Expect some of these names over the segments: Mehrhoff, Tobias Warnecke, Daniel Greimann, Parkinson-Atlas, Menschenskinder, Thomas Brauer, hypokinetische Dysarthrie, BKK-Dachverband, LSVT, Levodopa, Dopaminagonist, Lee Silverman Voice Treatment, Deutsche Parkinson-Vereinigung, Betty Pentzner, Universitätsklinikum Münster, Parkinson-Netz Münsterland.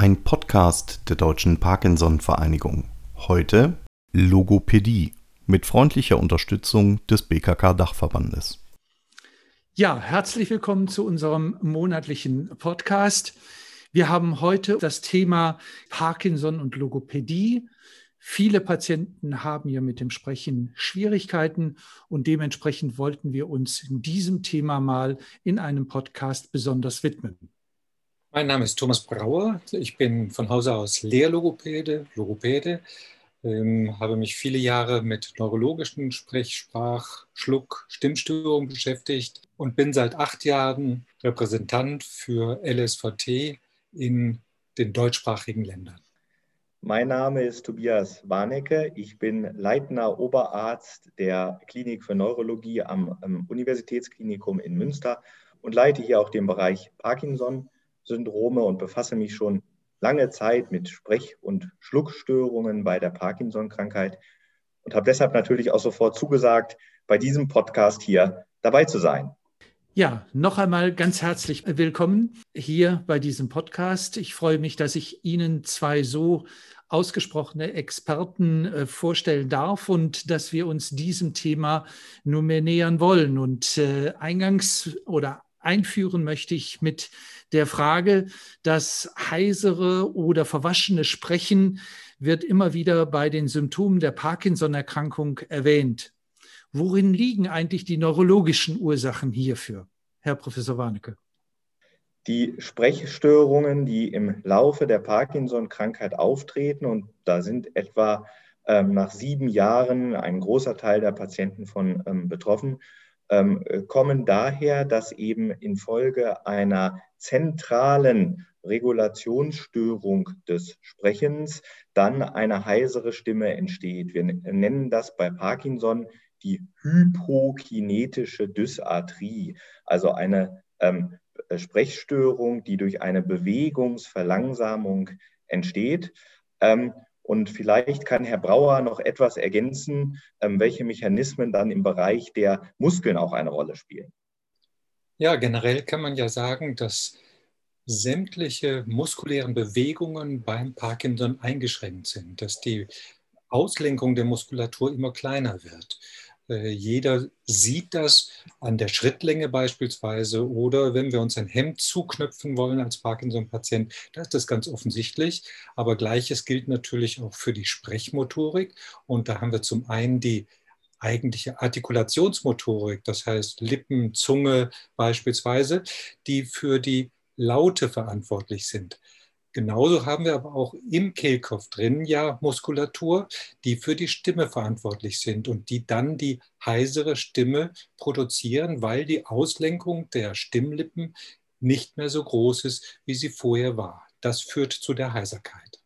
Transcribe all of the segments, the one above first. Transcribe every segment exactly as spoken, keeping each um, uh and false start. Ein Podcast der Deutschen Parkinson-Vereinigung. Heute Logopädie mit freundlicher Unterstützung des B K K-Dachverbandes. Ja, herzlich willkommen zu unserem monatlichen Podcast. Wir haben heute das Thema Parkinson und Logopädie. Viele Patienten haben ja mit dem Sprechen Schwierigkeiten und dementsprechend wollten wir uns diesem Thema mal in einem Podcast besonders widmen. Mein Name ist Thomas Brauer. Ich bin von Hause aus Lehrlogopäde, Logopäde, ähm, habe mich viele Jahre mit neurologischen Sprech-, Sprach-, Schluck-, Stimmstörungen beschäftigt und bin seit acht Jahren Repräsentant für L S V T in den deutschsprachigen Ländern. Mein Name ist Tobias Warnecke. Ich bin leitender Oberarzt der Klinik für Neurologie am, am Universitätsklinikum in Münster und leite hier auch den Bereich Parkinson-Syndrome und befasse mich schon lange Zeit mit Sprech- und Schluckstörungen bei der Parkinson-Krankheit und habe deshalb natürlich auch sofort zugesagt, bei diesem Podcast hier dabei zu sein. Ja, noch einmal ganz herzlich willkommen hier bei diesem Podcast. Ich freue mich, dass ich Ihnen zwei so ausgesprochene Experten vorstellen darf und dass wir uns diesem Thema nunmehr nähern wollen. Und äh, eingangs oder einführen möchte ich mit der Frage, dass heisere oder verwaschene Sprechen wird immer wieder bei den Symptomen der Parkinson-Erkrankung erwähnt. Worin liegen eigentlich die neurologischen Ursachen hierfür, Herr Professor Warnecke? Die Sprechstörungen, die im Laufe der Parkinson-Krankheit auftreten, und da sind etwa ähm, nach sieben Jahren ein großer Teil der Patienten von ähm, betroffen, kommen daher, dass eben infolge einer zentralen Regulationsstörung des Sprechens dann eine heisere Stimme entsteht. Wir nennen das bei Parkinson die hypokinetische Dysarthrie, also eine ähm, Sprechstörung, die durch eine Bewegungsverlangsamung entsteht. Ähm, Und vielleicht kann Herr Brauer noch etwas ergänzen, welche Mechanismen dann im Bereich der Muskeln auch eine Rolle spielen. Ja, generell kann man ja sagen, dass sämtliche muskulären Bewegungen beim Parkinson eingeschränkt sind, dass die Auslenkung der Muskulatur immer kleiner wird. Jeder sieht das an der Schrittlänge beispielsweise oder wenn wir uns ein Hemd zuknöpfen wollen als Parkinson-Patient, da ist das ganz offensichtlich. Aber Gleiches gilt natürlich auch für die Sprechmotorik. Und da haben wir zum einen die eigentliche Artikulationsmotorik, das heißt Lippen, Zunge beispielsweise, die für die Laute verantwortlich sind. Genauso haben wir aber auch im Kehlkopf drin ja Muskulatur, die für die Stimme verantwortlich sind und die dann die heisere Stimme produzieren, weil die Auslenkung der Stimmlippen nicht mehr so groß ist, wie sie vorher war. Das führt zu der Heiserkeit.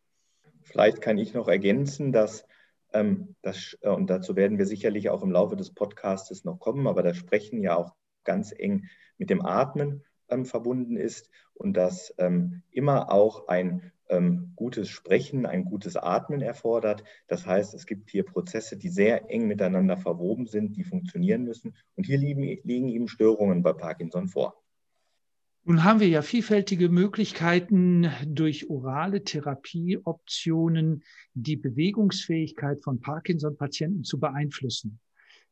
Vielleicht kann ich noch ergänzen, dass, ähm, das, und dazu werden wir sicherlich auch im Laufe des Podcasts noch kommen, aber das Sprechen ja auch ganz eng mit dem Atmen verbunden ist und dass ähm, immer auch ein ähm, gutes Sprechen, ein gutes Atmen erfordert. Das heißt, es gibt hier Prozesse, die sehr eng miteinander verwoben sind, die funktionieren müssen. Und hier liegen, liegen eben Störungen bei Parkinson vor. Nun haben wir ja vielfältige Möglichkeiten durch orale Therapieoptionen, die Bewegungsfähigkeit von Parkinson-Patienten zu beeinflussen.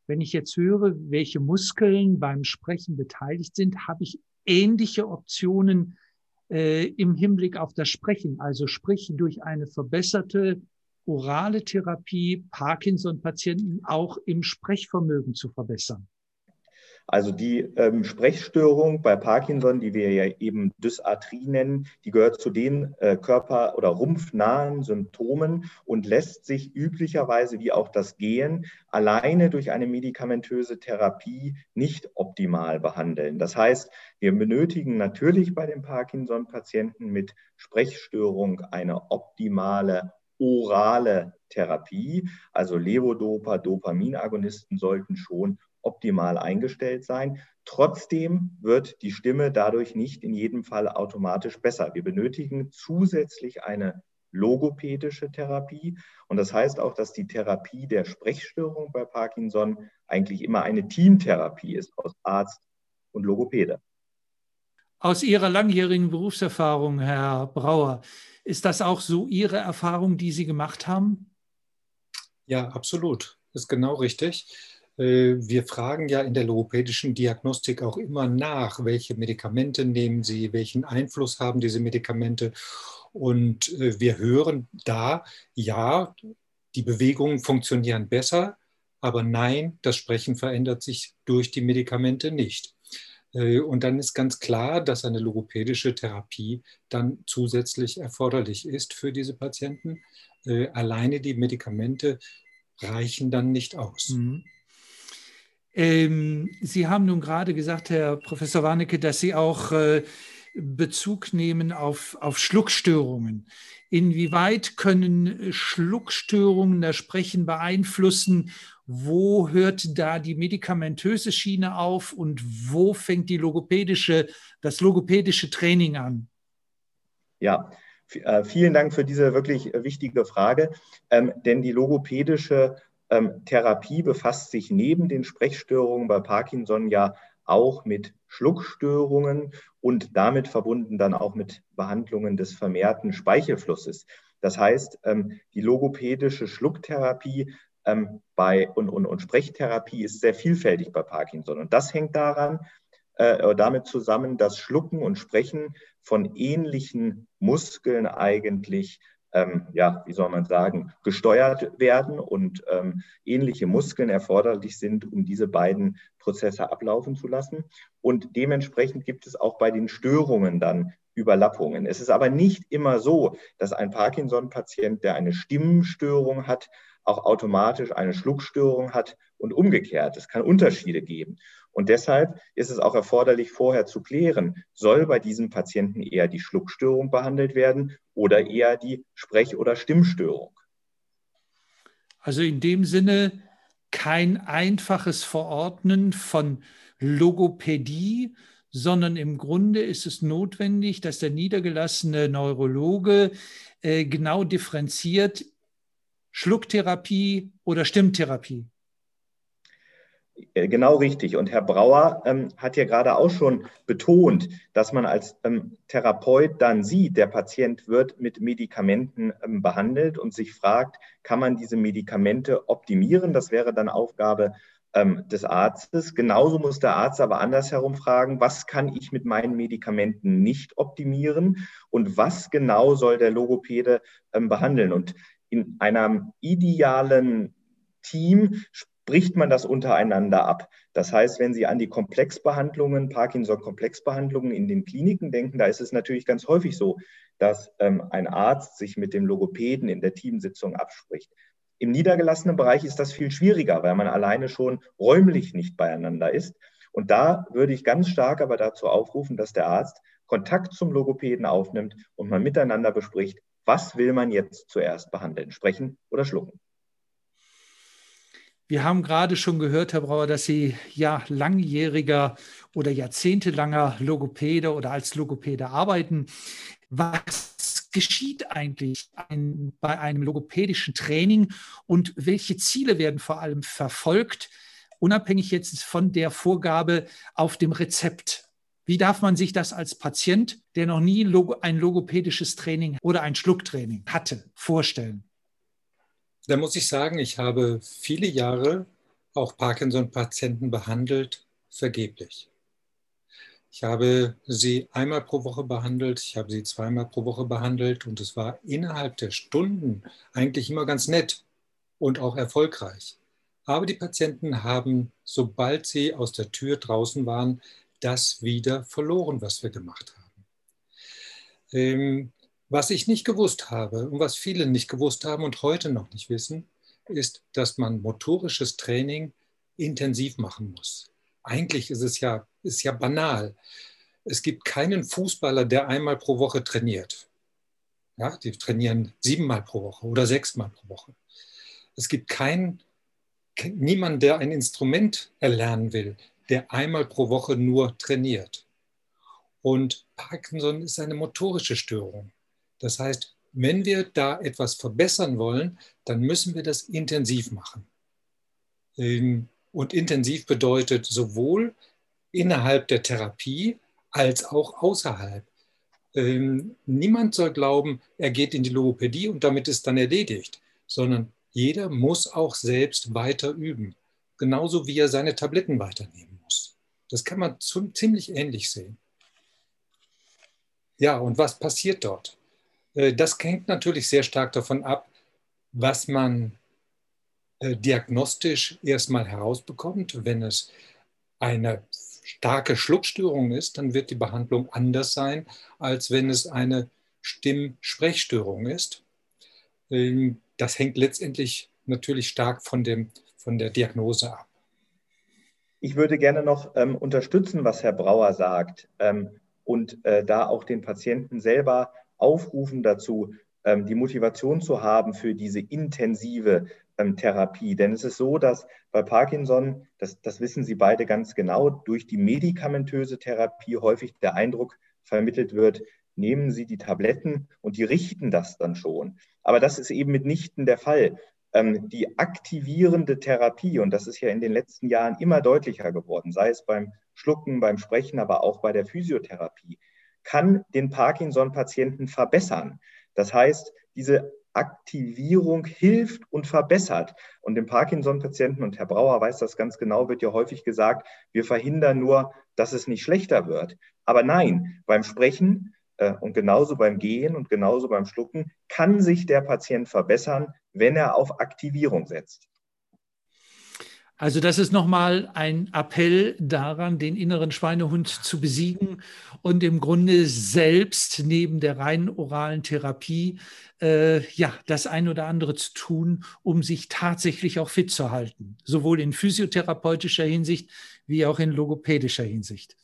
Wenn ich jetzt höre, welche Muskeln beim Sprechen beteiligt sind, habe ich ähnliche Optionen äh, im Hinblick auf das Sprechen, also sprich durch eine verbesserte orale Therapie Parkinson-Patienten auch im Sprechvermögen zu verbessern. Also die ähm, Sprechstörung bei Parkinson, die wir ja eben Dysarthrie nennen, die gehört zu den äh, körper- oder rumpfnahen Symptomen und lässt sich üblicherweise, wie auch das Gehen, alleine durch eine medikamentöse Therapie nicht optimal behandeln. Das heißt, wir benötigen natürlich bei den Parkinson-Patienten mit Sprechstörung eine optimale orale Therapie. Also Levodopa, Dopaminagonisten sollten schon optimal eingestellt sein. Trotzdem wird die Stimme dadurch nicht in jedem Fall automatisch besser. Wir benötigen zusätzlich eine logopädische Therapie. Und das heißt auch, dass die Therapie der Sprechstörung bei Parkinson eigentlich immer eine Teamtherapie ist aus Arzt und Logopäde. Aus Ihrer langjährigen Berufserfahrung, Herr Brauer, Ist das auch so Ihre Erfahrung, die Sie gemacht haben? Ja, absolut. Ist genau richtig. Wir fragen ja in der logopädischen Diagnostik auch immer nach, welche Medikamente nehmen Sie, welchen Einfluss haben diese Medikamente. Und wir hören da, ja, die Bewegungen funktionieren besser, aber nein, das Sprechen verändert sich durch die Medikamente nicht. Und dann ist ganz klar, dass eine logopädische Therapie dann zusätzlich erforderlich ist für diese Patienten. Alleine die Medikamente reichen dann nicht aus. Mhm. Ähm, Sie haben nun gerade gesagt, Herr Professor Warnecke, dass Sie auch äh, Bezug nehmen auf, auf Schluckstörungen. Inwieweit können Schluckstörungen das Sprechen beeinflussen? Wo hört da die medikamentöse Schiene auf und wo fängt die logopädische, das logopädische Training an? Ja, vielen Dank für diese wirklich wichtige Frage, ähm, denn die logopädische Ähm, Therapie befasst sich neben den Sprechstörungen bei Parkinson ja auch mit Schluckstörungen und damit verbunden dann auch mit Behandlungen des vermehrten Speichelflusses. Das heißt, ähm, die logopädische Schlucktherapie ähm, bei, und, und, und Sprechtherapie ist sehr vielfältig bei Parkinson. Und das hängt daran, äh, damit zusammen, dass Schlucken und Sprechen von ähnlichen Muskeln eigentlich Ähm, ja, wie soll man sagen, gesteuert werden und ähm, ähnliche Muskeln erforderlich sind, um diese beiden Prozesse ablaufen zu lassen. Und dementsprechend gibt es auch bei den Störungen dann Überlappungen. Es ist aber nicht immer so, dass ein Parkinson-Patient, der eine Stimmstörung hat, auch automatisch eine Schluckstörung hat und umgekehrt. Es kann Unterschiede geben. Und deshalb ist es auch erforderlich, vorher zu klären, soll bei diesen Patienten eher die Schluckstörung behandelt werden oder eher die Sprech- oder Stimmstörung? Also in dem Sinne kein einfaches Verordnen von Logopädie, sondern im Grunde ist es notwendig, dass der niedergelassene Neurologe äh, genau differenziert Schlucktherapie oder Stimmtherapie. Genau richtig. Und Herr Brauer ähm, hat ja gerade auch schon betont, dass man als ähm, Therapeut dann sieht, der Patient wird mit Medikamenten ähm, behandelt und sich fragt, kann man diese Medikamente optimieren? Das wäre dann Aufgabe ähm, des Arztes. Genauso muss der Arzt aber andersherum fragen, was kann ich mit meinen Medikamenten nicht optimieren und was genau soll der Logopäde ähm, behandeln? Und in einem idealen Team bricht man das untereinander ab. Das heißt, wenn Sie an die Komplexbehandlungen, Parkinson-Komplexbehandlungen in den Kliniken denken, da ist es natürlich ganz häufig so, dass ähm, ein Arzt sich mit dem Logopäden in der Teamsitzung abspricht. Im niedergelassenen Bereich ist das viel schwieriger, weil man alleine schon räumlich nicht beieinander ist. Und da würde ich ganz stark aber dazu aufrufen, dass der Arzt Kontakt zum Logopäden aufnimmt und man miteinander bespricht, was will man jetzt zuerst behandeln, sprechen oder schlucken. Wir haben gerade schon gehört, Herr Brauer, dass Sie ja langjähriger oder jahrzehntelanger Logopäde oder als Logopäde arbeiten. Was geschieht eigentlich ein, bei einem logopädischen Training und welche Ziele werden vor allem verfolgt, unabhängig jetzt von der Vorgabe auf dem Rezept? Wie darf man sich das als Patient, der noch nie ein logopädisches Training oder ein Schlucktraining hatte, vorstellen? Da muss ich sagen, ich habe viele Jahre auch Parkinson-Patienten behandelt, vergeblich. Ich habe sie einmal pro Woche behandelt, ich habe sie zweimal pro Woche behandelt und es war innerhalb der Stunden eigentlich immer ganz nett und auch erfolgreich. Aber die Patienten haben, sobald sie aus der Tür draußen waren, das wieder verloren, was wir gemacht haben. Ähm, was ich nicht gewusst habe und was viele nicht gewusst haben und heute noch nicht wissen, ist, dass man motorisches Training intensiv machen muss. Eigentlich ist es ja, ist ja banal. Es gibt keinen Fußballer, der einmal pro Woche trainiert. Ja, die trainieren siebenmal pro Woche oder sechsmal pro Woche. Es gibt keinen, niemanden, der ein Instrument erlernen will, der einmal pro Woche nur trainiert. Und Parkinson ist eine motorische Störung. Das heißt, wenn wir da etwas verbessern wollen, dann müssen wir das intensiv machen. Und intensiv bedeutet sowohl innerhalb der Therapie als auch außerhalb. ähm, niemand soll glauben, er geht in die Logopädie und damit ist dann erledigt, sondern jeder muss auch selbst weiter üben, genauso wie er seine Tabletten weiternehmen muss. Das kann man zum, ziemlich ähnlich sehen. Ja, und was passiert dort? Das hängt natürlich sehr stark davon ab, was man diagnostisch erstmal herausbekommt. Wenn es eine starke Schluckstörung ist, dann wird die Behandlung anders sein, als wenn es eine Stimm-Sprechstörung ist. Das hängt letztendlich natürlich stark von dem, von der Diagnose ab. Ich würde gerne noch ähm, unterstützen, was Herr Brauer sagt, ähm, und äh, da auch den Patienten selber aufrufen dazu, ähm, die Motivation zu haben für diese intensive ähm, Therapie. Denn es ist so, dass bei Parkinson, das, das wissen Sie beide ganz genau, durch die medikamentöse Therapie häufig der Eindruck vermittelt wird, nehmen Sie die Tabletten und die richten das dann schon. Aber das ist eben mitnichten der Fall. Ähm, die aktivierende Therapie, und das ist ja in den letzten Jahren immer deutlicher geworden, sei es beim Schlucken, beim Sprechen, aber auch bei der Physiotherapie, kann den Parkinson-Patienten verbessern. Das heißt, diese Aktivierung hilft und verbessert. Und dem Parkinson-Patienten, und Herr Brauer weiß das ganz genau, wird ja häufig gesagt, wir verhindern nur, dass es nicht schlechter wird. Aber nein, beim Sprechen äh, und genauso beim Gehen und genauso beim Schlucken kann sich der Patient verbessern, wenn er auf Aktivierung setzt. Also das ist nochmal ein Appell daran, den inneren Schweinehund zu besiegen und im Grunde selbst neben der reinen oralen Therapie äh, ja, das ein oder andere zu tun, um sich tatsächlich auch fit zu halten, sowohl in physiotherapeutischer Hinsicht wie auch in logopädischer Hinsicht.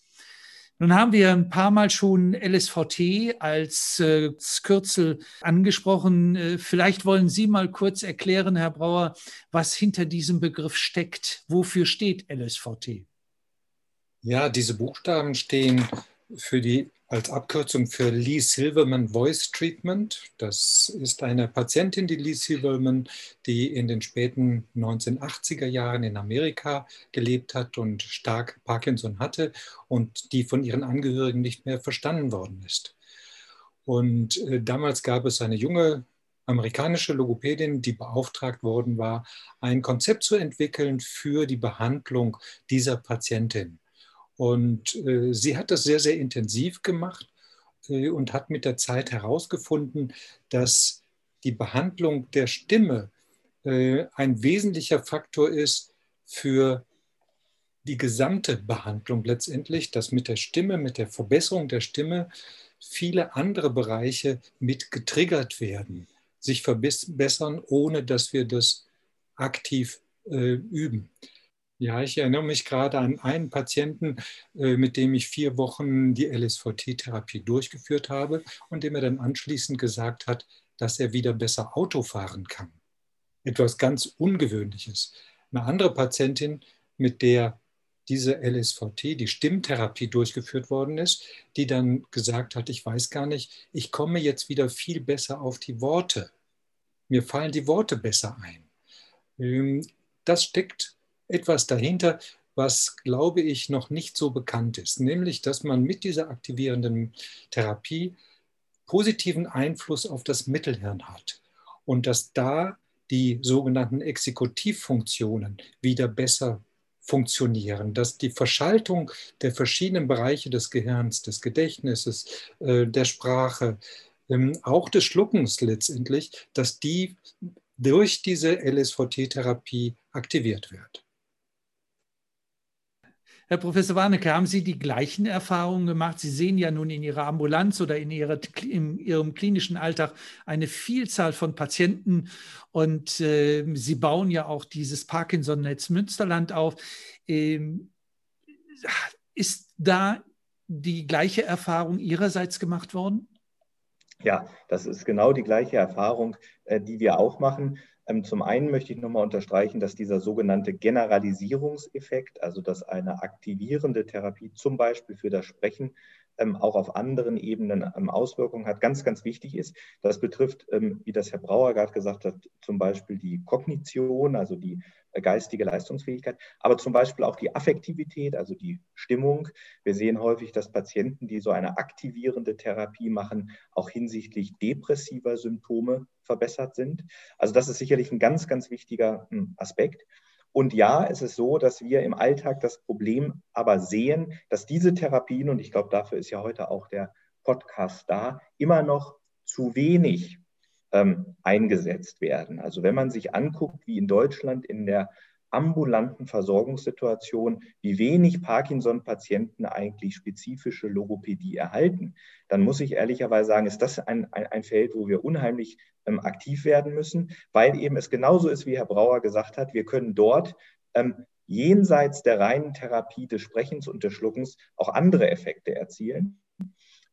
Nun haben wir ein paar Mal schon L S V T als äh, Kürzel angesprochen. Äh, vielleicht wollen Sie mal kurz erklären, Herr Brauer, was hinter diesem Begriff steckt. Wofür steht L S V T? Ja, diese Buchstaben stehen für die, als Abkürzung für Lee Silverman Voice Treatment. Das ist eine Patientin, die Lee Silverman, die in den späten neunzehnhundertachtziger Jahren in Amerika gelebt hat und stark Parkinson hatte und die von ihren Angehörigen nicht mehr verstanden worden ist. Und äh, damals gab es eine junge amerikanische Logopädin, die beauftragt worden war, ein Konzept zu entwickeln für die Behandlung dieser Patientin. Und äh, sie hat das sehr, sehr intensiv gemacht äh, und hat mit der Zeit herausgefunden, dass die Behandlung der Stimme äh, ein wesentlicher Faktor ist für die gesamte Behandlung letztendlich, dass mit der Stimme, mit der Verbesserung der Stimme viele andere Bereiche mit getriggert werden, sich verbessern, ohne dass wir das aktiv äh, üben. Ja, ich erinnere mich gerade an einen Patienten, mit dem ich vier Wochen die L S V T-Therapie durchgeführt habe und dem er dann anschließend gesagt hat, dass er wieder besser Auto fahren kann. Etwas ganz Ungewöhnliches. Eine andere Patientin, mit der diese L S V T, die Stimmtherapie durchgeführt worden ist, die dann gesagt hat, ich weiß gar nicht, ich komme jetzt wieder viel besser auf die Worte. Mir fallen die Worte besser ein. Das steckt etwas dahinter, was, glaube ich, noch nicht so bekannt ist, nämlich, dass man mit dieser aktivierenden Therapie positiven Einfluss auf das Mittelhirn hat und dass da die sogenannten Exekutivfunktionen wieder besser funktionieren, dass die Verschaltung der verschiedenen Bereiche des Gehirns, des Gedächtnisses, der Sprache, auch des Schluckens letztendlich, dass die durch diese L S V T-Therapie aktiviert wird. Herr Professor Warnecke, haben Sie die gleichen Erfahrungen gemacht? Sie sehen ja nun in Ihrer Ambulanz oder in, Ihrer, in Ihrem klinischen Alltag eine Vielzahl von Patienten und äh, Sie bauen ja auch dieses Parkinson-Netz Münsterland auf. Ähm, ist da die gleiche Erfahrung Ihrerseits gemacht worden? Ja, das ist genau die gleiche Erfahrung, äh, die wir auch machen. Zum einen möchte ich nochmal unterstreichen, dass dieser sogenannte Generalisierungseffekt, also dass eine aktivierende Therapie zum Beispiel für das Sprechen ähm, auch auf anderen Ebenen ähm, Auswirkungen hat, ganz, ganz wichtig ist. Das betrifft, ähm, wie das Herr Brauer gerade gesagt hat, zum Beispiel die Kognition, also die äh, geistige Leistungsfähigkeit, aber zum Beispiel auch die Affektivität, also die Stimmung. Wir sehen häufig, dass Patienten, die so eine aktivierende Therapie machen, auch hinsichtlich depressiver Symptome verbessert sind. Also das ist sicherlich ein ganz, ganz wichtiger äh, Aspekt. Und ja, es ist so, dass wir im Alltag das Problem aber sehen, dass diese Therapien, und ich glaube, dafür ist ja heute auch der Podcast da, immer noch zu wenig ähm, eingesetzt werden. Also wenn man sich anguckt, wie in Deutschland in der ambulanten Versorgungssituation, wie wenig Parkinson-Patienten eigentlich spezifische Logopädie erhalten, dann muss ich ehrlicherweise sagen, ist das ein, ein, ein Feld, wo wir unheimlich ähm, aktiv werden müssen, weil eben es genauso ist, wie Herr Brauer gesagt hat, wir können dort ähm, jenseits der reinen Therapie des Sprechens und des Schluckens auch andere Effekte erzielen.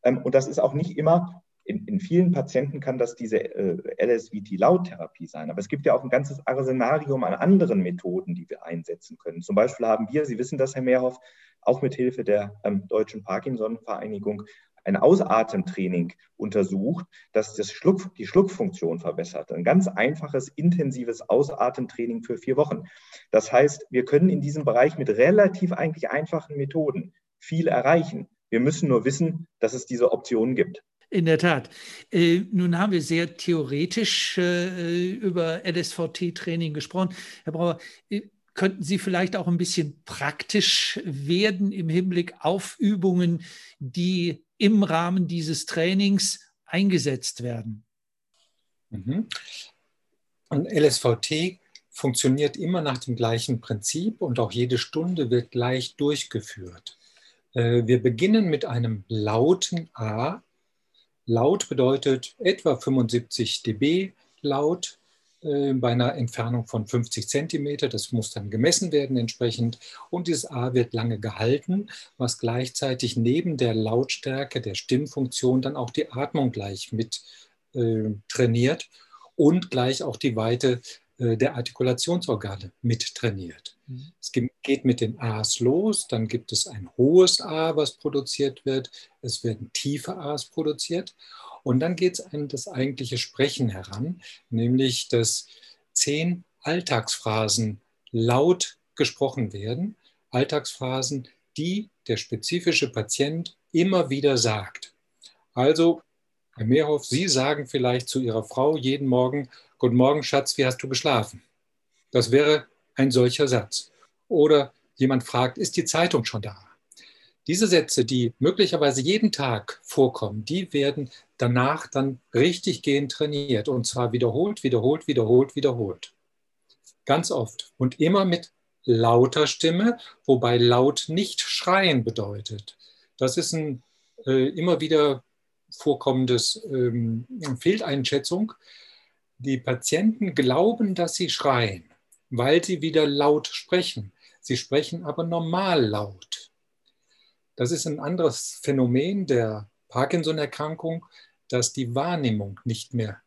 Ähm, und das ist auch nicht immer. In, in vielen Patienten kann das diese äh, L S V T-Lauttherapie sein. Aber es gibt ja auch ein ganzes Arsenarium an anderen Methoden, die wir einsetzen können. Zum Beispiel haben wir, Sie wissen das, Herr Mehrhoff, auch mit Hilfe der ähm, Deutschen Parkinson-Vereinigung ein Ausatemtraining untersucht, dass das Schluck, die Schluckfunktion verbessert. Ein ganz einfaches, intensives Ausatemtraining für vier Wochen. Das heißt, wir können in diesem Bereich mit relativ eigentlich einfachen Methoden viel erreichen. Wir müssen nur wissen, dass es diese Optionen gibt. In der Tat. Äh, nun haben wir sehr theoretisch äh, über L S V T-Training gesprochen. Herr Brauer, äh, könnten Sie vielleicht auch ein bisschen praktisch werden im Hinblick auf Übungen, die im Rahmen dieses Trainings eingesetzt werden? Mhm. Und L S V T funktioniert immer nach dem gleichen Prinzip und auch jede Stunde wird gleich durchgeführt. Äh, wir beginnen mit einem lauten A. Laut bedeutet etwa fünfundsiebzig Dezibel laut äh, bei einer Entfernung von fünfzig Zentimeter. Das muss dann gemessen werden entsprechend. Und dieses A wird lange gehalten, was gleichzeitig neben der Lautstärke der Stimmfunktion dann auch die Atmung gleich mit äh, trainiert und gleich auch die Weite äh, der Artikulationsorgane mit trainiert. Mhm. Es geht mit den A's los, dann gibt es ein hohes A, was produziert wird, es werden tiefe A's produziert und dann geht es an das eigentliche Sprechen heran, nämlich dass zehn Alltagsphrasen laut gesprochen werden, Alltagsphrasen, die der spezifische Patient immer wieder sagt. Also, Herr Mehrhoff, Sie sagen vielleicht zu Ihrer Frau jeden Morgen, "Guten Morgen, Schatz, wie hast du geschlafen?" Das wäre ein solcher Satz. Oder jemand fragt, ist die Zeitung schon da? Diese Sätze, die möglicherweise jeden Tag vorkommen, die werden danach dann richtig gehend trainiert. Und zwar wiederholt, wiederholt, wiederholt, wiederholt. Ganz oft. Und immer mit lauter Stimme, wobei laut nicht schreien bedeutet. Das ist ein äh, immer wieder vorkommendes ähm, Fehleinschätzung. Die Patienten glauben, dass sie schreien, weil sie wieder laut sprechen. Sie sprechen aber normal laut. Das ist ein anderes Phänomen der Parkinson-Erkrankung, dass die Wahrnehmung nicht mehr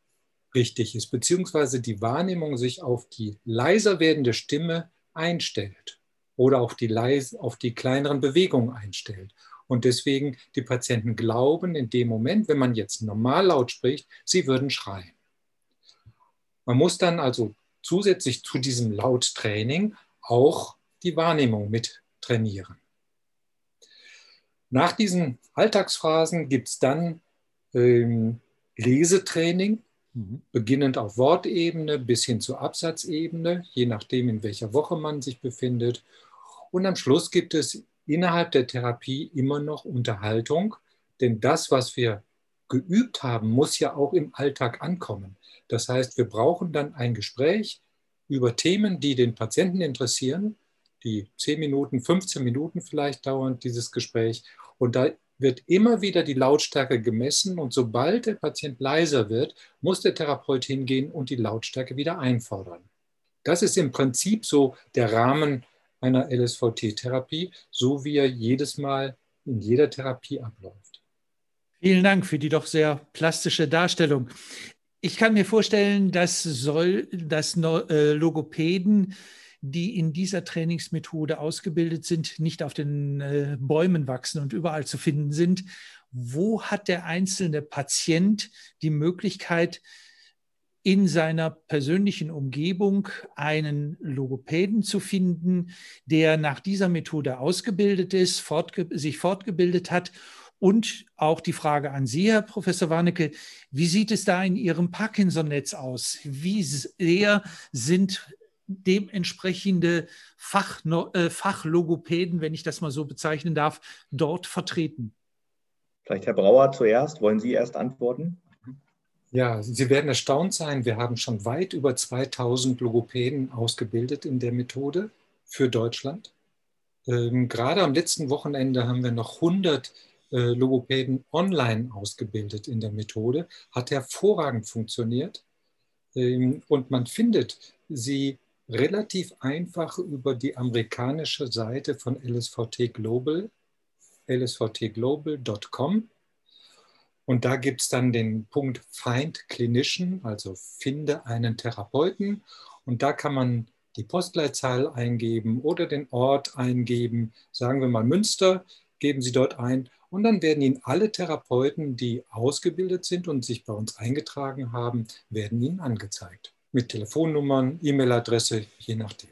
richtig ist, beziehungsweise die Wahrnehmung sich auf die leiser werdende Stimme einstellt oder auf die, leise, auf die kleineren Bewegungen einstellt. Und deswegen die Patienten glauben in dem Moment, wenn man jetzt normal laut spricht, sie würden schreien. Man muss dann also zusätzlich zu diesem Lauttraining auch die Wahrnehmung mit trainieren. Nach diesen Alltagsphrasen gibt es dann ähm, Lesetraining, beginnend auf Wortebene bis hin zur Absatzebene, je nachdem, in welcher Woche man sich befindet. Und am Schluss gibt es innerhalb der Therapie immer noch Unterhaltung, denn das, was wir geübt haben, muss ja auch im Alltag ankommen. Das heißt, wir brauchen dann ein Gespräch über Themen, die den Patienten interessieren, die zehn Minuten, fünfzehn Minuten vielleicht dauern, dieses Gespräch. Und da wird immer wieder die Lautstärke gemessen und sobald der Patient leiser wird, muss der Therapeut hingehen und die Lautstärke wieder einfordern. Das ist im Prinzip so der Rahmen einer L S V T-Therapie, so wie er jedes Mal in jeder Therapie abläuft. Vielen Dank für die doch sehr plastische Darstellung. Ich kann mir vorstellen, dass, soll, dass Logopäden die in dieser Trainingsmethode ausgebildet sind, nicht auf den äh, Bäumen wachsen und überall zu finden sind. Wo hat der einzelne Patient die Möglichkeit, in seiner persönlichen Umgebung einen Logopäden zu finden, der nach dieser Methode ausgebildet ist, fortge sich fortgebildet hat? Und auch die Frage an Sie, Herr Professor Warnecke, wie sieht es da in Ihrem Parkinson-Netz aus? Wie sehr sind dementsprechende Fach äh, Fachlogopäden, wenn ich das mal so bezeichnen darf, dort vertreten? Vielleicht Herr Brauer zuerst. Wollen Sie erst antworten? Ja, Sie werden erstaunt sein. Wir haben schon weit über zweitausend Logopäden ausgebildet in der Methode für Deutschland. Ähm, gerade am letzten Wochenende haben wir noch hundert äh, Logopäden online ausgebildet in der Methode. Hat hervorragend funktioniert. Ähm, und man findet sie relativ einfach über die amerikanische Seite von L S V T Global, L S V T global Punkt com. Und da gibt es dann den Punkt Find Clinician, also finde einen Therapeuten. Und da kann man die Postleitzahl eingeben oder den Ort eingeben. Sagen wir mal Münster, geben Sie dort ein. Und dann werden Ihnen alle Therapeuten, die ausgebildet sind und sich bei uns eingetragen haben, werden Ihnen angezeigt. Mit Telefonnummern, E-Mail-Adresse, je nachdem.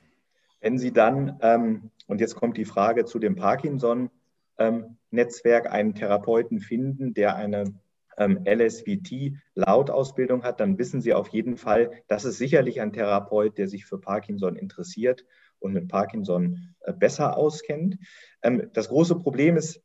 Wenn Sie dann, ähm, und jetzt kommt die Frage zu dem Parkinson-Netzwerk, ähm, einen Therapeuten finden, der eine L S V T-Lautausbildung hat, dann wissen Sie auf jeden Fall, das ist sicherlich ein Therapeut, der sich für Parkinson interessiert und mit Parkinson besser auskennt. Das große Problem ist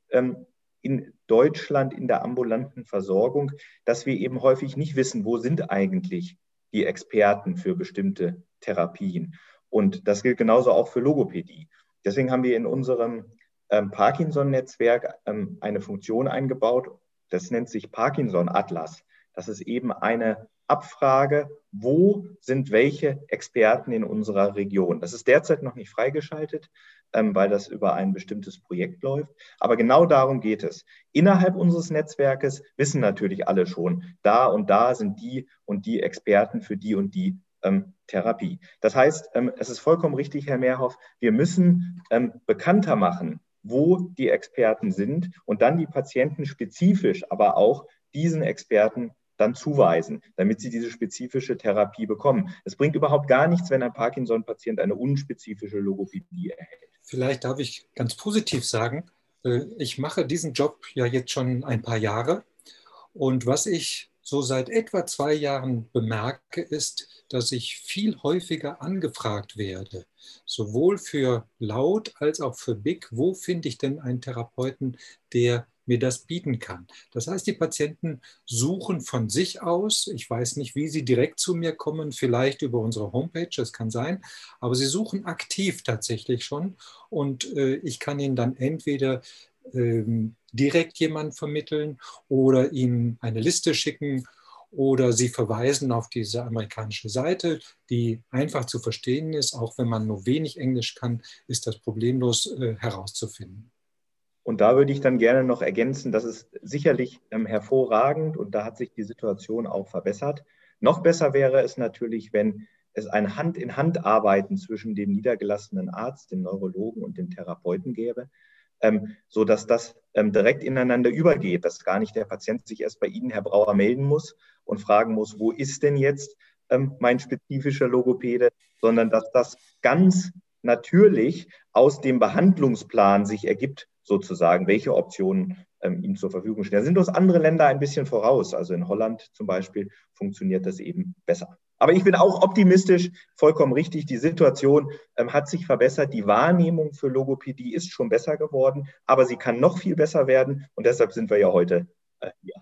in Deutschland in der ambulanten Versorgung, dass wir eben häufig nicht wissen, wo sind eigentlich die Experten für bestimmte Therapien. Und das gilt genauso auch für Logopädie. Deswegen haben wir in unserem Parkinson-Netzwerk eine Funktion eingebaut. Das nennt sich Parkinson-Atlas. Das ist eben eine Abfrage, wo sind welche Experten in unserer Region. Das ist derzeit noch nicht freigeschaltet, weil das über ein bestimmtes Projekt läuft. Aber genau darum geht es. Innerhalb unseres Netzwerkes wissen natürlich alle schon, da und da sind die und die Experten für die und die Ähm, Therapie. Das heißt, ähm, es ist vollkommen richtig, Herr Mehrhoff, wir müssen ähm, bekannter machen, wo die Experten sind und dann die Patienten spezifisch, aber auch diesen Experten dann zuweisen, damit sie diese spezifische Therapie bekommen. Es bringt überhaupt gar nichts, wenn ein Parkinson-Patient eine unspezifische Logopädie erhält. Vielleicht darf ich ganz positiv sagen, ich mache diesen Job ja jetzt schon ein paar Jahre und was ich so seit etwa zwei Jahren bemerke, ist, dass ich viel häufiger angefragt werde, sowohl für Laut als auch für Big. Wo finde ich denn einen Therapeuten, der mir das bieten kann? Das heißt, die Patienten suchen von sich aus. Ich weiß nicht, wie sie direkt zu mir kommen, vielleicht über unsere Homepage, das kann sein. Aber sie suchen aktiv tatsächlich schon und äh, ich kann ihnen dann entweder direkt jemanden vermitteln oder ihnen eine Liste schicken oder sie verweisen auf diese amerikanische Seite, die einfach zu verstehen ist. Auch wenn man nur wenig Englisch kann, ist das problemlos herauszufinden. Und da würde ich dann gerne noch ergänzen, das ist sicherlich ähm, hervorragend und da hat sich die Situation auch verbessert. Noch besser wäre es natürlich, wenn es ein Hand-in-Hand-Arbeiten zwischen dem niedergelassenen Arzt, dem Neurologen und dem Therapeuten gäbe, Ähm, so dass das ähm, direkt ineinander übergeht, dass gar nicht der Patient sich erst bei Ihnen, Herr Brauer, melden muss und fragen muss, wo ist denn jetzt ähm, mein spezifischer Logopäde, sondern dass das ganz natürlich aus dem Behandlungsplan sich ergibt, sozusagen, welche Optionen ähm, ihm zur Verfügung stehen. Da sind uns andere Länder ein bisschen voraus, also in Holland zum Beispiel funktioniert das eben besser. Aber ich bin auch optimistisch, vollkommen richtig, die Situation ähm, hat sich verbessert, die Wahrnehmung für Logopädie ist schon besser geworden, aber sie kann noch viel besser werden und deshalb sind wir ja heute äh, hier.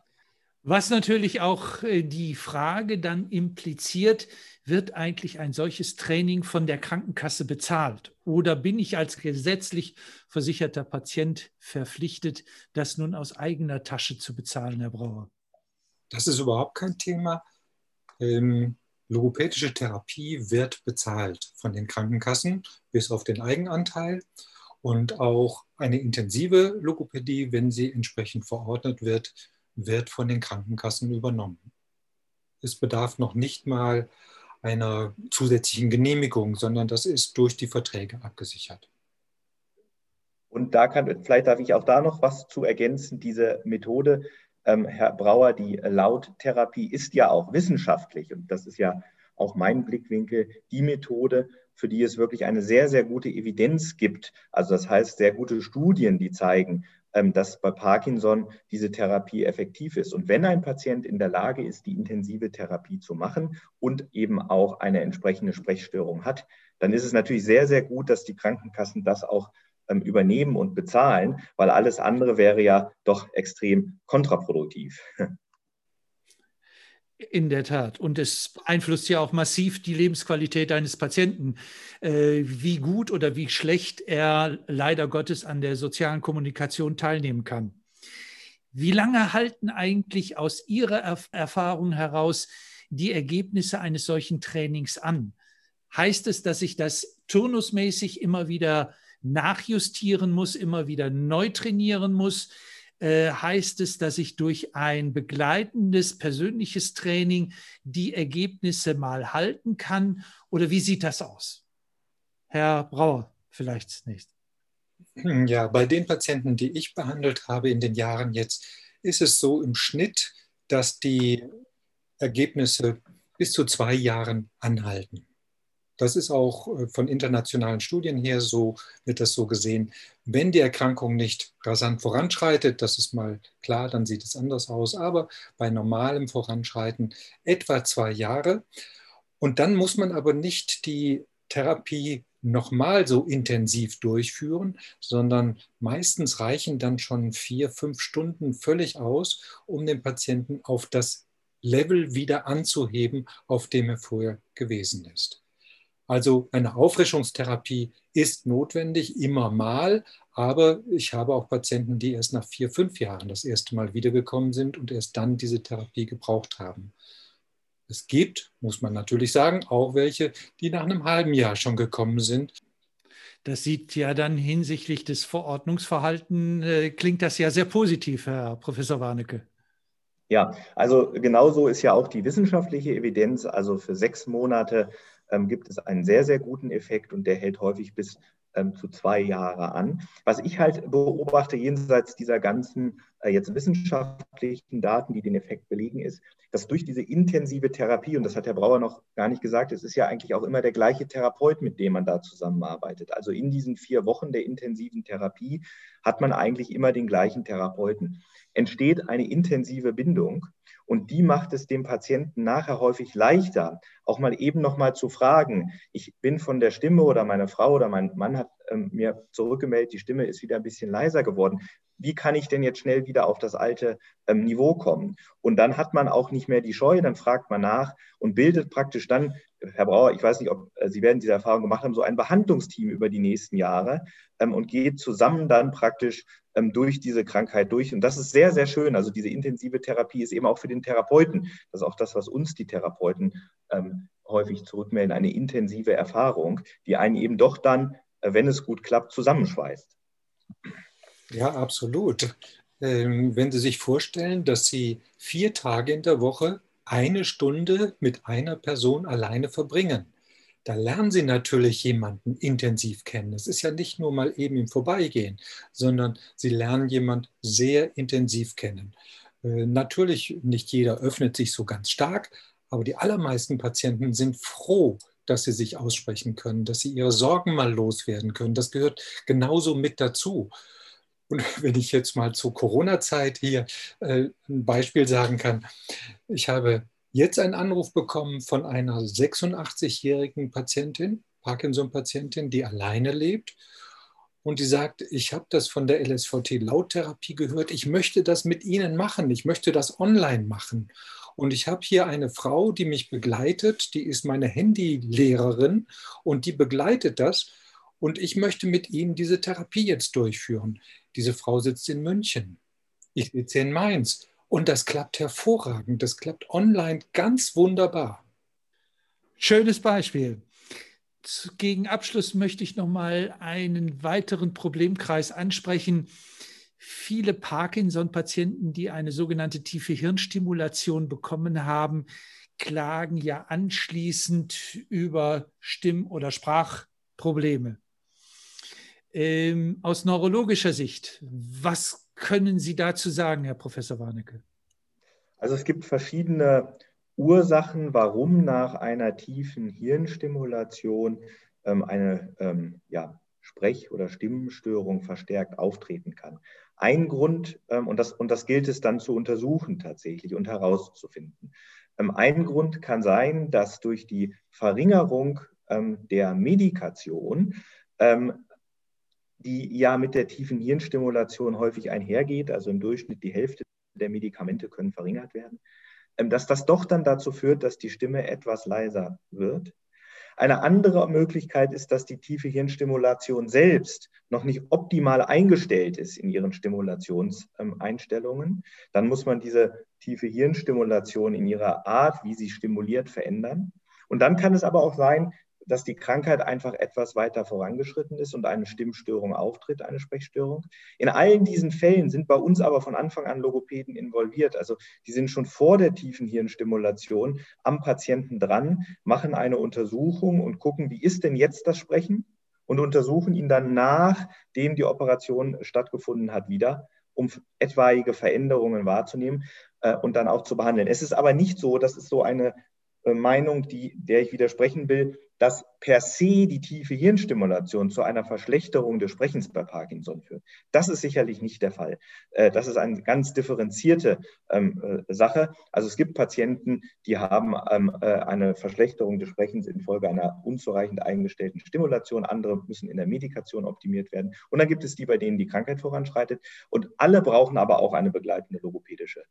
Was natürlich auch äh, die Frage dann impliziert, wird eigentlich ein solches Training von der Krankenkasse bezahlt? Oder bin ich als gesetzlich versicherter Patient verpflichtet, das nun aus eigener Tasche zu bezahlen, Herr Brauer? Das ist überhaupt kein Thema. Ähm Logopädische Therapie wird bezahlt von den Krankenkassen bis auf den Eigenanteil und auch eine intensive Logopädie, wenn sie entsprechend verordnet wird, wird von den Krankenkassen übernommen. Es bedarf noch nicht mal einer zusätzlichen Genehmigung, sondern das ist durch die Verträge abgesichert. Und da kann, vielleicht darf ich auch da noch was zu ergänzen, diese Methode, ähm, Herr Brauer, die Lauttherapie ist ja auch wissenschaftlich, und das ist ja auch mein Blickwinkel, die Methode, für die es wirklich eine sehr, sehr gute Evidenz gibt. Also das heißt, sehr gute Studien, die zeigen, dass bei Parkinson diese Therapie effektiv ist. Und wenn ein Patient in der Lage ist, die intensive Therapie zu machen und eben auch eine entsprechende Sprechstörung hat, dann ist es natürlich sehr, sehr gut, dass die Krankenkassen das auch übernehmen und bezahlen, weil alles andere wäre ja doch extrem kontraproduktiv. In der Tat. Und es beeinflusst ja auch massiv die Lebensqualität eines Patienten, äh, wie gut oder wie schlecht er leider Gottes an der sozialen Kommunikation teilnehmen kann. Wie lange halten eigentlich aus Ihrer Erf- Erfahrung heraus die Ergebnisse eines solchen Trainings an? Heißt es, dass ich das turnusmäßig immer wieder nachjustieren muss, immer wieder neu trainieren muss? Heißt es, dass ich durch ein begleitendes persönliches Training die Ergebnisse mal halten kann? Oder wie sieht das aus? Herr Brauer, vielleicht zunächst. Ja, bei den Patienten, die ich behandelt habe in den Jahren jetzt, ist es so im Schnitt, dass die Ergebnisse bis zu zwei Jahren anhalten. Das ist auch von internationalen Studien her so, wird das so gesehen. Wenn die Erkrankung nicht rasant voranschreitet, das ist mal klar, dann sieht es anders aus, aber bei normalem Voranschreiten etwa zwei Jahre. Und dann muss man aber nicht die Therapie nochmal so intensiv durchführen, sondern meistens reichen dann schon vier, fünf Stunden völlig aus, um den Patienten auf das Level wieder anzuheben, auf dem er vorher gewesen ist. Also eine Auffrischungstherapie ist notwendig, immer mal, aber ich habe auch Patienten, die erst nach vier, fünf Jahren das erste Mal wiedergekommen sind und erst dann diese Therapie gebraucht haben. Es gibt, muss man natürlich sagen, auch welche, die nach einem halben Jahr schon gekommen sind. Das sieht ja dann hinsichtlich des Verordnungsverhaltens, äh, klingt das ja sehr positiv, Herr Professor Warnecke. Ja, also genauso ist ja auch die wissenschaftliche Evidenz, also für sechs Monate gibt es einen sehr, sehr guten Effekt und der hält häufig bis ähm, zu zwei Jahre an. Was ich halt beobachte, jenseits dieser ganzen äh, jetzt wissenschaftlichen Daten, die den Effekt belegen, ist, dass durch diese intensive Therapie, und das hat Herr Brauer noch gar nicht gesagt, es ist ja eigentlich auch immer der gleiche Therapeut, mit dem man da zusammenarbeitet. Also in diesen vier Wochen der intensiven Therapie hat man eigentlich immer den gleichen Therapeuten. Entsteht eine intensive Bindung. Und die macht es dem Patienten nachher häufig leichter, auch mal eben noch mal zu fragen. Ich bin von der Stimme oder meine Frau oder mein Mann hat ähm, mir zurückgemeldet, die Stimme ist wieder ein bisschen leiser geworden. Wie kann ich denn jetzt schnell wieder auf das alte ähm, Niveau kommen? Und dann hat man auch nicht mehr die Scheu, dann fragt man nach und bildet praktisch dann, Herr Brauer, ich weiß nicht, ob Sie werden diese Erfahrung gemacht haben, so ein Behandlungsteam über die nächsten Jahre ähm, und geht zusammen dann praktisch durch diese Krankheit durch. Und das ist sehr, sehr schön. Also diese intensive Therapie ist eben auch für den Therapeuten, das ist auch das, was uns die Therapeuten ähm, häufig zurückmelden, eine intensive Erfahrung, die einen eben doch dann, wenn es gut klappt, zusammenschweißt. Ja, absolut. Ähm, wenn Sie sich vorstellen, dass Sie vier Tage in der Woche eine Stunde mit einer Person alleine verbringen, da lernen Sie natürlich jemanden intensiv kennen. Es ist ja nicht nur mal eben im Vorbeigehen, sondern Sie lernen jemanden sehr intensiv kennen. Äh, natürlich, nicht jeder öffnet sich so ganz stark, aber die allermeisten Patienten sind froh, dass sie sich aussprechen können, dass sie ihre Sorgen mal loswerden können. Das gehört genauso mit dazu. Und wenn ich jetzt mal zur Corona-Zeit hier äh, ein Beispiel sagen kann, ich habe jetzt einen Anruf bekommen von einer sechsundachtzig-jährigen Patientin, Parkinson-Patientin, die alleine lebt. Und die sagt, ich habe das von der L S V T-Lauttherapie gehört. Ich möchte das mit Ihnen machen. Ich möchte das online machen. Und ich habe hier eine Frau, die mich begleitet. Die ist meine Handylehrerin und die begleitet das. Und ich möchte mit Ihnen diese Therapie jetzt durchführen. Diese Frau sitzt in München. Ich sitze in Mainz. Und das klappt hervorragend, das klappt online ganz wunderbar. Schönes Beispiel. Gegen Abschluss möchte ich nochmal einen weiteren Problemkreis ansprechen. Viele Parkinson-Patienten, die eine sogenannte tiefe Hirnstimulation bekommen haben, klagen ja anschließend über Stimm- oder Sprachprobleme. Ähm, aus neurologischer Sicht, was können Sie dazu sagen, Herr Professor Warnecke? Also es gibt verschiedene Ursachen, warum nach einer tiefen Hirnstimulation ähm, eine ähm, ja, Sprech- oder Stimmenstörung verstärkt auftreten kann. Ein Grund, ähm, und, das, und das gilt es dann zu untersuchen tatsächlich und herauszufinden. Ähm, ein Grund kann sein, dass durch die Verringerung ähm, der Medikation, ähm, die ja mit der tiefen Hirnstimulation häufig einhergeht, also im Durchschnitt die Hälfte der Medikamente können verringert werden, dass das doch dann dazu führt, dass die Stimme etwas leiser wird. Eine andere Möglichkeit ist, dass die tiefe Hirnstimulation selbst noch nicht optimal eingestellt ist in ihren Stimulationseinstellungen. Dann muss man diese tiefe Hirnstimulation in ihrer Art, wie sie stimuliert, verändern. Und dann kann es aber auch sein, dass die Krankheit einfach etwas weiter vorangeschritten ist und eine Stimmstörung auftritt, eine Sprechstörung. In allen diesen Fällen sind bei uns aber von Anfang an Logopäden involviert. Also die sind schon vor der tiefen Hirnstimulation am Patienten dran, machen eine Untersuchung und gucken, wie ist denn jetzt das Sprechen, und untersuchen ihn dann, nachdem die Operation stattgefunden hat, wieder, um etwaige Veränderungen wahrzunehmen und dann auch zu behandeln. Es ist aber nicht so, das ist so eine Meinung, die, der ich widersprechen will, dass per se die tiefe Hirnstimulation zu einer Verschlechterung des Sprechens bei Parkinson führt. Das ist sicherlich nicht der Fall. Das ist eine ganz differenzierte Sache. Also es gibt Patienten, die haben eine Verschlechterung des Sprechens infolge einer unzureichend eingestellten Stimulation. Andere müssen in der Medikation optimiert werden. Und dann gibt es die, bei denen die Krankheit voranschreitet. Und alle brauchen aber auch eine begleitende logopädische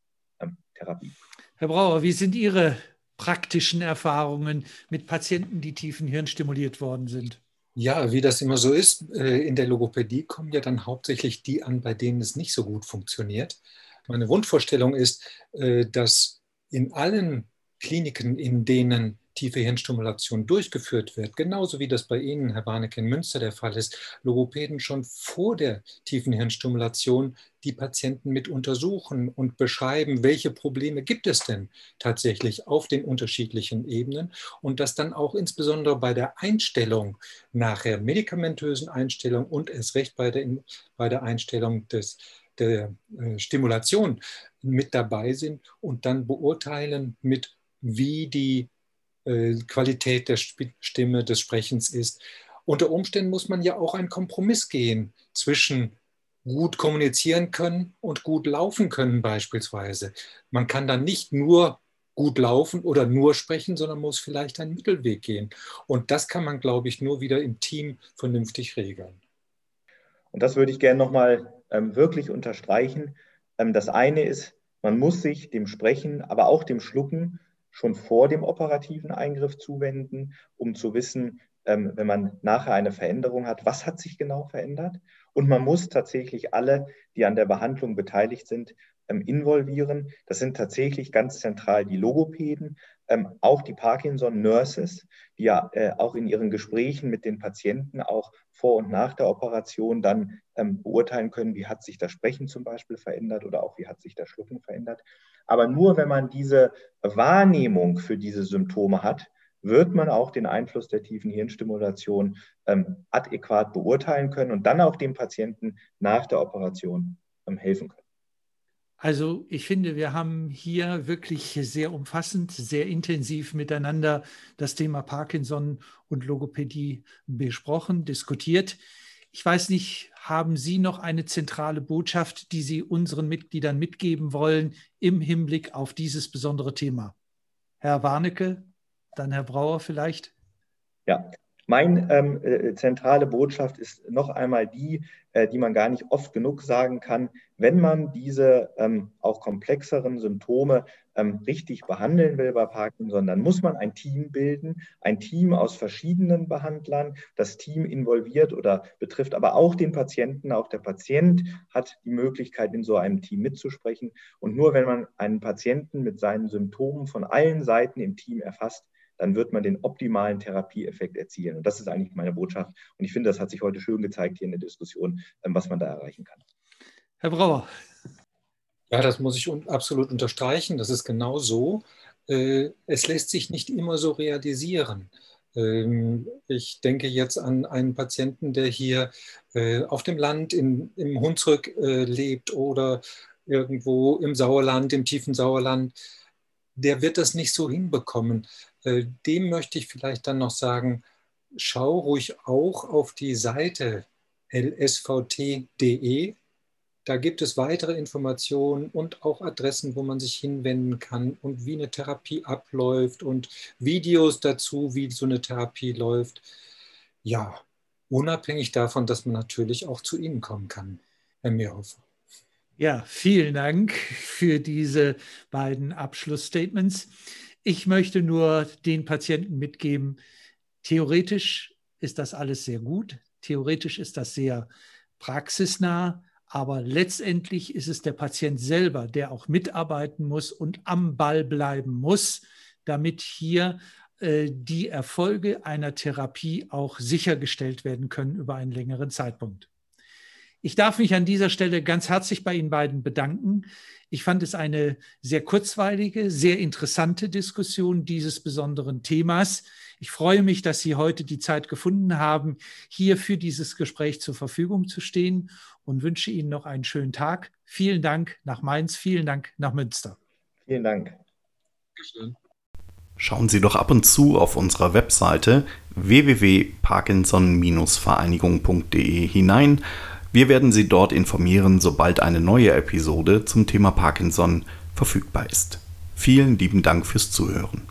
Therapie. Herr Brauer, wie sind Ihre praktischen Erfahrungen mit Patienten, die tiefen hirnstimuliert worden sind? Ja, wie das immer so ist, in der Logopädie kommen ja dann hauptsächlich die an, bei denen es nicht so gut funktioniert. Meine Wunschvorstellung ist, dass in allen Kliniken, in denen tiefe Hirnstimulation durchgeführt wird, genauso wie das bei Ihnen, Herr Warnecke, in Münster der Fall ist, Logopäden schon vor der tiefen Hirnstimulation die Patienten mit untersuchen und beschreiben, welche Probleme gibt es denn tatsächlich auf den unterschiedlichen Ebenen, und dass dann auch insbesondere bei der Einstellung nachher, medikamentösen Einstellung und erst recht bei der, bei der Einstellung des, der äh, Stimulation mit dabei sind und dann beurteilen mit, wie die Qualität der Stimme, des Sprechens ist. Unter Umständen muss man ja auch einen Kompromiss gehen zwischen gut kommunizieren können und gut laufen können beispielsweise. Man kann dann nicht nur gut laufen oder nur sprechen, sondern muss vielleicht einen Mittelweg gehen. Und das kann man, glaube ich, nur wieder im Team vernünftig regeln. Und das würde ich gerne nochmal ähm, wirklich unterstreichen. Ähm, das eine ist, man muss sich dem Sprechen, aber auch dem Schlucken schon vor dem operativen Eingriff zuwenden, um zu wissen, ähm, wenn man nachher eine Veränderung hat, was hat sich genau verändert. Und man muss tatsächlich alle, die an der Behandlung beteiligt sind, ähm, involvieren. Das sind tatsächlich ganz zentral die Logopäden, ähm, auch die Parkinson-Nurses, die ja äh, auch in ihren Gesprächen mit den Patienten auch vor und nach der Operation dann ähm, beurteilen können, wie hat sich das Sprechen zum Beispiel verändert oder auch wie hat sich das Schlucken verändert. Aber nur wenn man diese Wahrnehmung für diese Symptome hat, wird man auch den Einfluss der tiefen Hirnstimulation ähm, adäquat beurteilen können und dann auch dem Patienten nach der Operation ähm, helfen können. Also ich finde, wir haben hier wirklich sehr umfassend, sehr intensiv miteinander das Thema Parkinson und Logopädie besprochen, diskutiert. Ich weiß nicht, haben Sie noch eine zentrale Botschaft, die Sie unseren Mitgliedern mitgeben wollen im Hinblick auf dieses besondere Thema? Herr Warnecke, dann Herr Brauer vielleicht. Ja, meine ähm, äh, zentrale Botschaft ist noch einmal die, äh, die man gar nicht oft genug sagen kann: Wenn man diese ähm, auch komplexeren Symptome ähm, richtig behandeln will bei Parkinson, dann muss man ein Team bilden, ein Team aus verschiedenen Behandlern. Das Team involviert oder betrifft aber auch den Patienten. Auch der Patient hat die Möglichkeit, in so einem Team mitzusprechen. Und nur wenn man einen Patienten mit seinen Symptomen von allen Seiten im Team erfasst, dann wird man den optimalen Therapieeffekt erzielen. Und das ist eigentlich meine Botschaft. Und ich finde, das hat sich heute schön gezeigt hier in der Diskussion, was man da erreichen kann. Herr Brauer. Ja, das muss ich absolut unterstreichen. Das ist genau so. es lässt sich nicht immer so realisieren. Ich denke jetzt an einen Patienten, der hier auf dem Land in, im Hunsrück lebt oder irgendwo im Sauerland, im tiefen Sauerland. Der wird das nicht so hinbekommen. Dem möchte ich vielleicht dann noch sagen, schau ruhig auch auf die Seite L S V T punkt de. Da gibt es weitere Informationen und auch Adressen, wo man sich hinwenden kann und wie eine Therapie abläuft und Videos dazu, wie so eine Therapie läuft. Ja, unabhängig davon, dass man natürlich auch zu Ihnen kommen kann, Herr Meerhoff. Ja, vielen Dank für diese beiden Abschlussstatements. Ich möchte nur den Patienten mitgeben, theoretisch ist das alles sehr gut, theoretisch ist das sehr praxisnah. Aber letztendlich ist es der Patient selber, der auch mitarbeiten muss und am Ball bleiben muss, damit hier äh, die Erfolge einer Therapie auch sichergestellt werden können über einen längeren Zeitpunkt. Ich darf mich an dieser Stelle ganz herzlich bei Ihnen beiden bedanken. Ich fand es eine sehr kurzweilige, sehr interessante Diskussion dieses besonderen Themas. Ich freue mich, dass Sie heute die Zeit gefunden haben, hier für dieses Gespräch zur Verfügung zu stehen und wünsche Ihnen noch einen schönen Tag. Vielen Dank nach Mainz, vielen Dank nach Münster. Vielen Dank. Schauen Sie doch ab und zu auf unserer Webseite w w w punkt parkinson Bindestrich vereinigung punkt de hinein. Wir werden Sie dort informieren, sobald eine neue Episode zum Thema Parkinson verfügbar ist. Vielen lieben Dank fürs Zuhören.